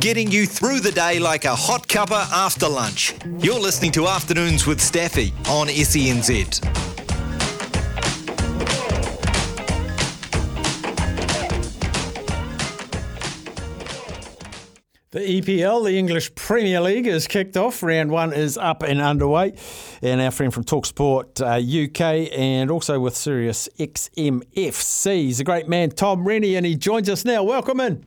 getting you through the day like a hot cuppa after lunch. You're listening to Afternoons with Staffy on SENZ. The EPL, the English Premier League, is kicked off. Round one is up and underway. And our friend from talkSPORT UK and also with Sirius XMFC. He's a great man, Tom Rennie, and he joins us now. Welcome in.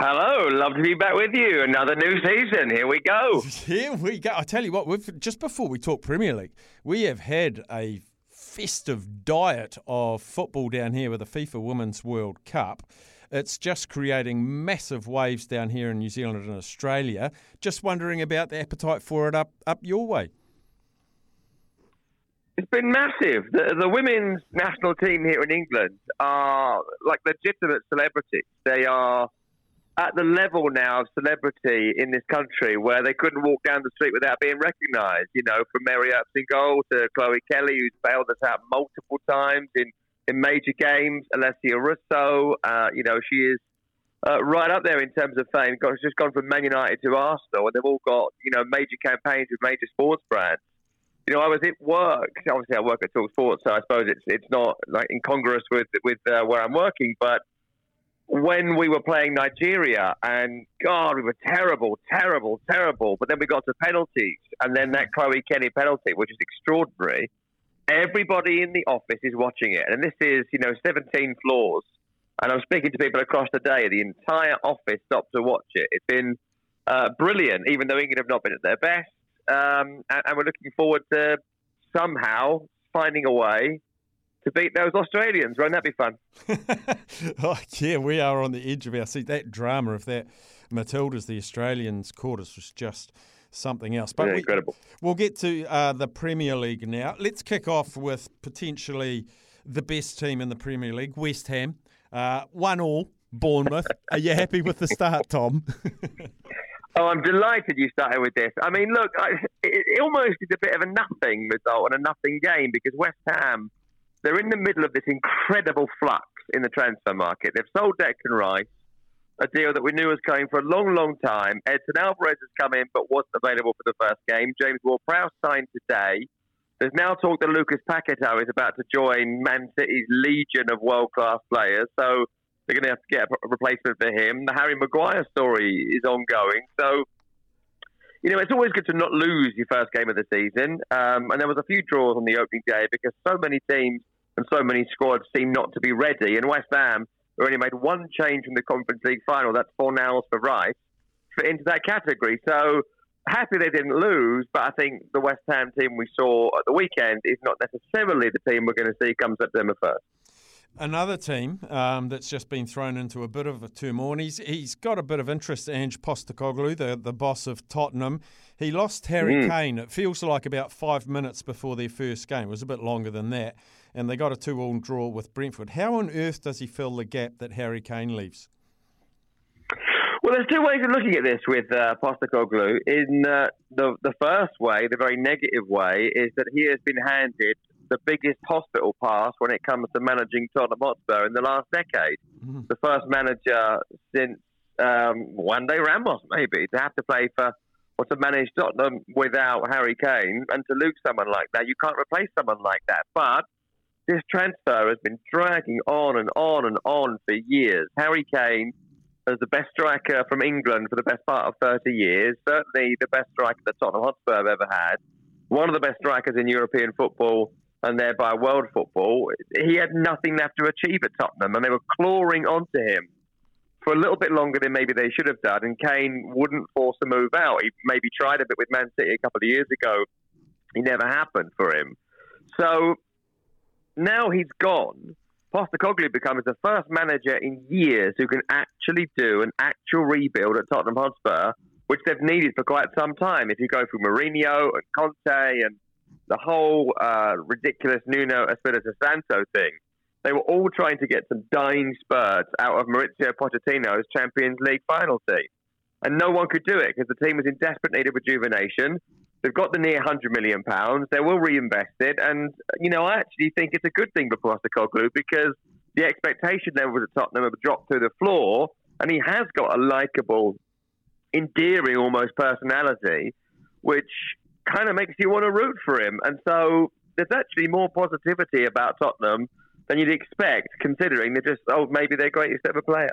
Hello, love to be back with you. Another new season. Here we go. Here we go. I tell you what, we've just before we talk Premier League, we have had a festive diet of football down here with the FIFA Women's World Cup. It's just creating massive waves down here in New Zealand and Australia. Just wondering about the appetite for it up your way. It's been massive. The women's national team here in England are like legitimate celebrities. They are at the level now of celebrity in this country where they couldn't walk down the street without being recognised. You know, from Mary Epps Gold to Chloe Kelly, who's bailed us out multiple times in major games, Alessia Russo, she is right up there in terms of fame. She's just gone from Man United to Arsenal, and they've all got, major campaigns with major sports brands. You know, I was at work. Obviously, I work at talkSPORT, so I suppose it's not like incongruous with where I'm working. But when we were playing Nigeria, and God, we were terrible, terrible, terrible. But then we got to penalties, and then that Chloe Kelly penalty, which is extraordinary. Everybody in the office is watching it. And this is, 17 floors. And I'm speaking to people across the day. The entire office stopped to watch it. It's been brilliant, even though England have not been at their best. And we're looking forward to somehow finding a way to beat those Australians. Won't that be fun? Oh, yeah, we are on the edge of our seat. That drama of that Matildas, the Australians caught us, was just something else. But yeah, incredible. We'll get to the Premier League now. Let's kick off with potentially the best team in the Premier League, West Ham. 1-1, Bournemouth. Are you happy with the start, Tom? Oh, I'm delighted you started with this. I mean, look, it almost is a bit of a nothing result and a nothing game because West Ham, they're in the middle of this incredible flux in the transfer market. They've sold Declan Rice, a deal that we knew was coming for a long, long time. Edson Alvarez has come in but wasn't available for the first game. James Ward-Prowse signed today. There's now talk that Lucas Paquetá is about to join Man City's legion of world-class players, so they're going to have to get a replacement for him. The Harry Maguire story is ongoing, so it's always good to not lose your first game of the season. And there was a few draws on the opening day because so many teams and so many squads seem not to be ready, and West Ham only made one change from the Conference League final. That's Fornals for Rice, fit into that category. So happy they didn't lose, but I think the West Ham team we saw at the weekend is not necessarily the team we're going to see come September 1st. Another team that's just been thrown into a bit of a turmoil. He's got a bit of interest, Ange Postecoglou, the boss of Tottenham. He lost Harry Kane. It feels like about 5 minutes before their first game. It was a bit longer than that. And they got a 2-2 draw with Brentford. How on earth does he fill the gap that Harry Kane leaves? Well, there's two ways of looking at this with Postecoglou. In the first way, the very negative way, is that he has been handed the biggest hospital pass when it comes to managing Tottenham Hotspur in the last decade. Mm-hmm. The first manager since Juande Ramos, maybe, to have to play for or to manage Tottenham without Harry Kane and to lose someone like that. You can't replace someone like that. But this transfer has been dragging on and on and on for years. Harry Kane is the best striker from England for the best part of 30 years, certainly the best striker that Tottenham Hotspur have ever had, one of the best strikers in European football and thereby world football. He had nothing left to achieve at Tottenham, and they were clawing onto him for a little bit longer than maybe they should have done, and Kane wouldn't force a move out. He maybe tried a bit with Man City a couple of years ago. It never happened for him. So now he's gone. Postecoglou becomes the first manager in years who can actually do an actual rebuild at Tottenham Hotspur, which they've needed for quite some time. If you go through Mourinho and Conte and the whole ridiculous Nuno Espirito Santo thing, they were all trying to get some dying spurts out of Maurizio Pochettino's Champions League final team. And no one could do it because the team was in desperate need of rejuvenation. They've got the near £100 million. They will reinvest it. And, I actually think it's a good thing for Postecoglou because the expectation levels at Tottenham have dropped through the floor. And he has got a likeable, endearing almost personality, which kind of makes you want to root for him. And so there's actually more positivity about Tottenham than you'd expect, considering they're just, maybe their greatest ever player.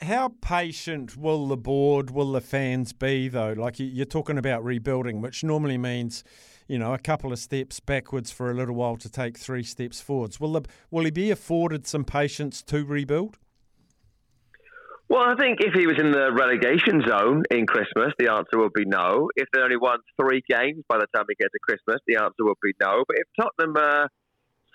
How patient will the board, will the fans be, though? Like, you're talking about rebuilding, which normally means, you know, a couple of steps backwards for a little while to take three steps forwards. Will he be afforded some patience to rebuild? Well, I think if he was in the relegation zone in Christmas, the answer would be no. If they only won 3 games by the time we get to Christmas, the answer would be no. But if Tottenham are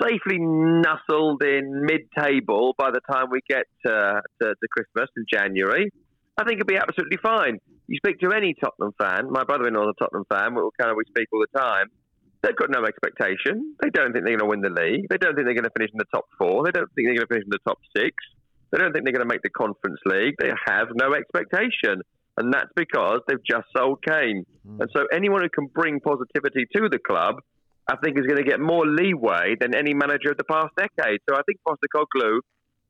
safely nestled in mid-table by the time we get to Christmas in January, I think it'd be absolutely fine. You speak to any Tottenham fan, my brother-in-law's a Tottenham fan, we speak all the time, they've got no expectation. They don't think they're going to win the league. They don't think they're going to finish in the top 4. They don't think they're going to finish in the top 6. They don't think they're going to make the Conference League. They have no expectation. And that's because they've just sold Kane. And so anyone who can bring positivity to the club, I think, is going to get more leeway than any manager of the past decade. So I think Postecoglou,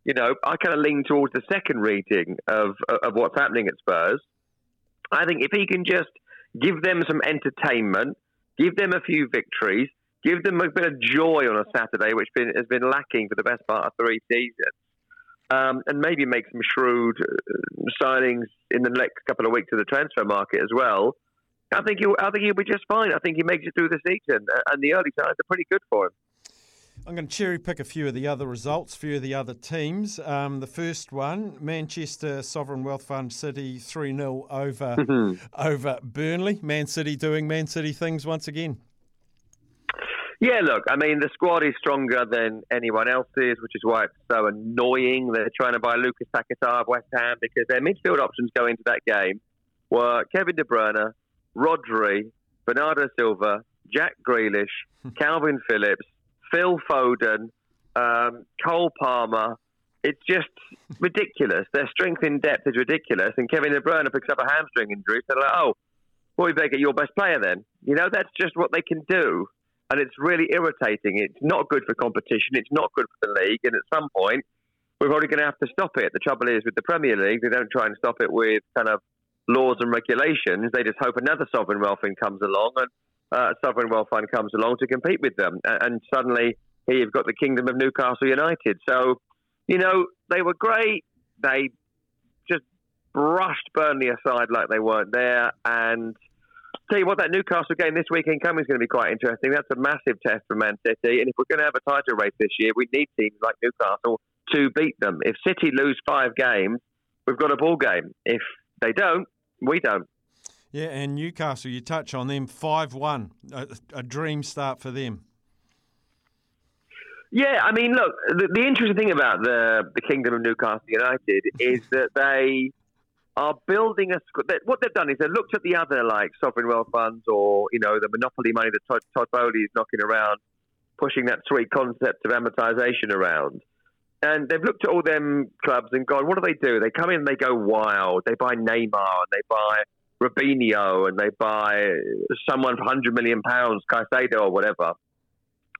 you know, I kind of lean towards the second reading of what's happening at Spurs. I think if he can just give them some entertainment, give them a few victories, give them a bit of joy on a Saturday, which has been lacking for the best part of 3 seasons, and maybe make some shrewd signings in the next couple of weeks of the transfer market as well, I think he'll be just fine. I think he makes it through the season, and the early signs are pretty good for him. I'm going to cherry pick a few of the other results, a few of the other teams. The first one, Manchester Sovereign Wealth Fund City 3-0 over Burnley. Man City doing Man City things once again. Yeah, look, I mean, the squad is stronger than anyone else's, which is why it's so annoying. They're trying to buy Lucas Paquetá of West Ham because their midfield options going into that game were Kevin De Bruyne, Rodri, Bernardo Silva, Jack Grealish, Calvin Phillips, Phil Foden, Cole Palmer. It's just ridiculous. Their strength in depth is ridiculous. And Kevin De Bruyne picks up a hamstring injury. So they're like, we better get your best player then. You know, that's just what they can do. And it's really irritating. It's not good for competition. It's not good for the league. And at some point, we're probably going to have to stop it. The trouble is with the Premier League, they don't try and stop it with kind of laws and regulations. They just hope another sovereign wealth fund comes along to compete with them. And suddenly, here you've got the kingdom of Newcastle United. So, you know, they were great. They just brushed Burnley aside like they weren't there. And tell you what, that Newcastle game this weekend coming is going to be quite interesting. That's a massive test for Man City. And if we're going to have a title race this year, we need teams like Newcastle to beat them. If City lose 5 games, we've got a ball game. If they don't, we don't. Yeah, and Newcastle, you touch on them, 5-1. A dream start for them. Yeah, I mean, look, the interesting thing about the kingdom of Newcastle United is that they are building a squad. What they've done is they've looked at the other, like, sovereign wealth funds or, you know, the monopoly money that Todd Bowley is knocking around, pushing that sweet concept of amortisation around. And they've looked at all them clubs and gone, what do? They come in and they go wild. They buy Neymar and they buy Robinho and they buy someone for £100 million, Caicedo or whatever.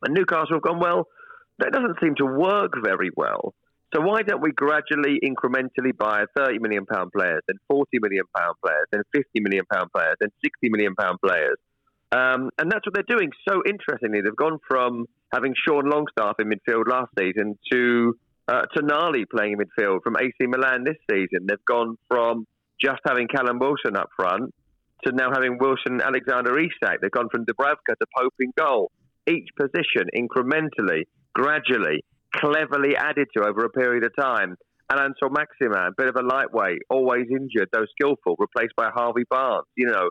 And Newcastle have gone, well, that doesn't seem to work very well. So why don't we gradually, incrementally buy £30 million players, then £40 million players, then £50 million players, then £60 million players? And that's what they're doing. So interestingly, they've gone from having Sean Longstaff in midfield last season to Tonali playing in midfield from AC Milan this season. They've gone from just having Callum Wilson up front to now having Wilson, Alexander Isak. They've gone from Dubravka to Pope in goal. Each position incrementally, gradually, cleverly added to over a period of time. Ansu Maximin, a bit of a lightweight, always injured, though skillful, replaced by Harvey Barnes. You know,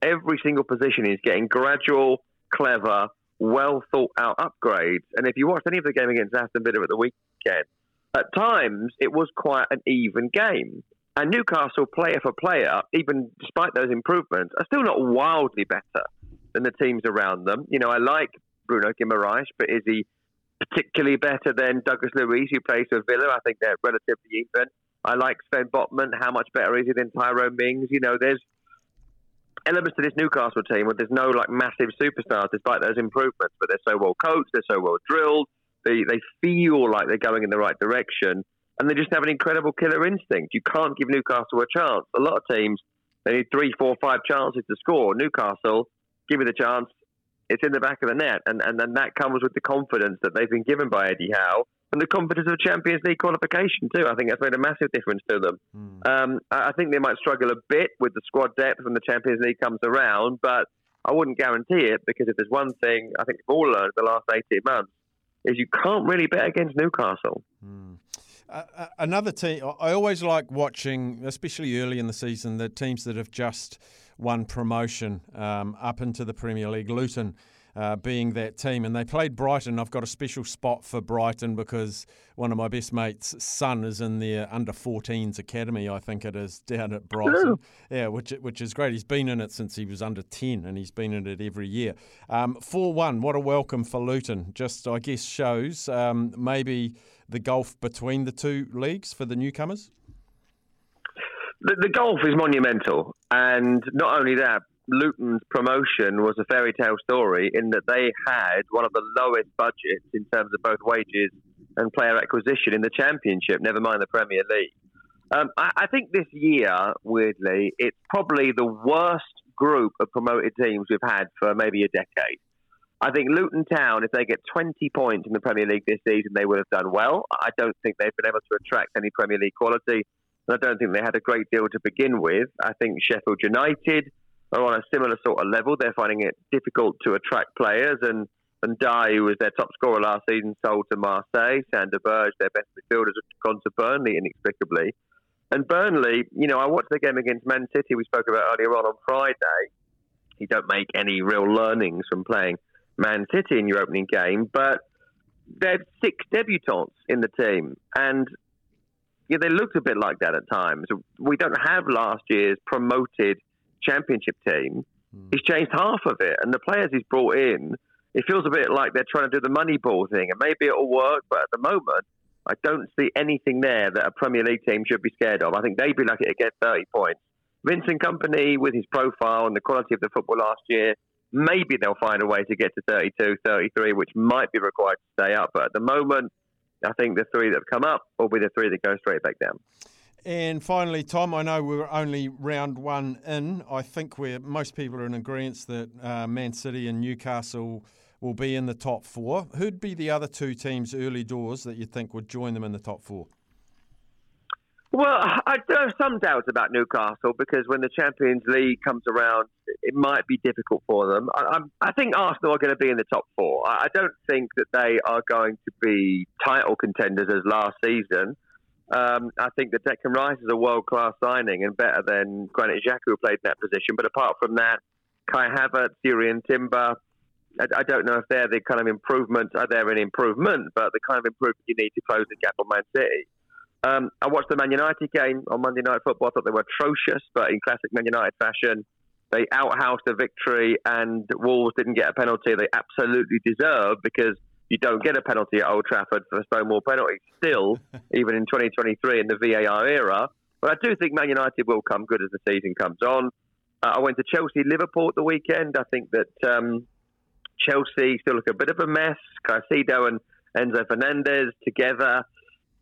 every single position is getting gradual, clever, well-thought-out upgrades. And if you watched any of the game against Aston Villa at the weekend, at times, it was quite an even game. And Newcastle, player for player, even despite those improvements, are still not wildly better than the teams around them. You know, I like Bruno Gimaraes, but is he particularly better than Douglas Luiz, who plays for Villa? I think they're relatively even. I like Sven Botman. How much better is he than Tyrone Mings? You know, there's elements to this Newcastle team where there's no, like, massive superstars despite those improvements, but they're so well coached, they're so well drilled, they feel like they're going in the right direction. and they just have an incredible killer instinct. You can't give Newcastle a chance. A lot of teams, they need 3, 4, 5 chances to score. Newcastle, give it a chance, it's in the back of the net. And then that comes with the confidence that they've been given by Eddie Howe and the confidence of Champions League qualification too. I think that's made a massive difference to them. I think they might struggle a bit with the squad depth when the Champions League comes around, but I wouldn't guarantee it, because if there's one thing I think we've all learned the last 18 months is you can't really bet against Newcastle. Another team, I always like watching, especially early in the season, the teams that have just won promotion up into the Premier League, Luton being that team. And they played Brighton. I've got a special spot for Brighton because one of my best mates' son is in their under-14s academy, I think it is, down at Brighton. Yeah, which is great. He's been in it since he was under 10 and he's been in it every year. 4-1, what a welcome for Luton. Just, I guess, shows maybe the gulf between the two leagues for the newcomers? The gulf is monumental. And not only that, Luton's promotion was a fairy tale story in that they had one of the lowest budgets in terms of both wages and player acquisition in the Championship, never mind the Premier League. I think this year, weirdly, it's probably the worst group of promoted teams we've had for maybe a decade. I think Luton Town, if they get 20 points in the Premier League this season, they would have done well. I don't think they've been able to attract any Premier League quality, and I don't think they had a great deal to begin with. I think Sheffield United are on a similar sort of level. They're finding it difficult to attract players, and Dye, who was their top scorer last season, sold to Marseille. Sander Berge, their best midfielders, have gone to Burnley inexplicably. And Burnley, you know, I watched the game against Man City we spoke about earlier on Friday. You don't make any real learnings from playing Man City in your opening game, but they had 6 debutants in the team, and yeah, they looked a bit like that at times. We don't have last year's promoted Championship team. He's changed half of it, and the players he's brought in, it feels a bit like they're trying to do the money ball thing, and maybe it'll work, but at the moment I don't see anything there that a Premier League team should be scared of. I think they'd be lucky to get 30 points. Vincent Kompany, with his profile and the quality of the football last year, maybe they'll find a way to get to 32, 33, which might be required to stay up. But at the moment, I think the 3 that have come up will be the 3 that go straight back down. And finally, Tom, I know we're only round one in. I think most people are in agreement that Man City and Newcastle will be in the top 4. Who'd be the other 2 teams early doors that you think would join them in the top 4? Well, I do have some doubts about Newcastle, because when the Champions League comes around, it might be difficult for them. I think Arsenal are going to be in the top 4. I don't think that they are going to be title contenders as last season. I think that Declan Rice is a world-class signing and better than Granit Xhaka, who played in that position. But apart from that, Kai Havertz, Urian Timber, I don't know if they're the kind of improvement. They're an improvement, but the kind of improvement you need to close the gap on Man City. I watched the Man United game on Monday Night Football. I thought they were atrocious, but in classic Man United fashion, they outhoused a victory, and Wolves didn't get a penalty they absolutely deserved, because you don't get a penalty at Old Trafford for a Stonewall penalty still, even in 2023 in the VAR era. But I do think Man United will come good as the season comes on. I went to Chelsea-Liverpool at the weekend. I think that Chelsea still look a bit of a mess. Caicedo and Enzo Fernandez together,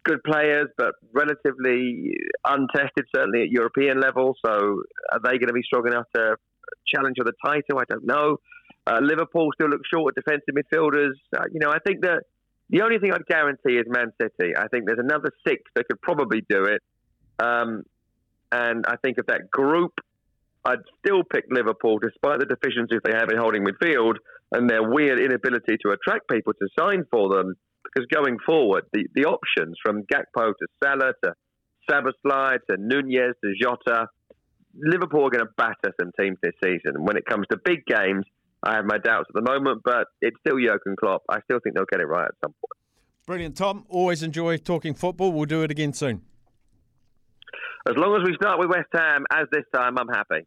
good players, but relatively untested, certainly at European level. So are they going to be strong enough to challenge for the title? I don't know. Liverpool still look short at defensive midfielders. You know, I think that the only thing I'd guarantee is Man City. I think there's another 6 that could probably do it. And I think of that group, I'd still pick Liverpool, despite the deficiencies they have in holding midfield and their weird inability to attract people to sign for them. Because going forward, the options from Gakpo to Salah to Szoboszlai to Nunez to Jota, Liverpool are going to batter some teams this season. When it comes to big games, I have my doubts at the moment, but it's still Jurgen Klopp. I still think they'll get it right at some point. Brilliant, Tom. Always enjoy talking football. We'll do it again soon. As long as we start with West Ham, as this time, I'm happy.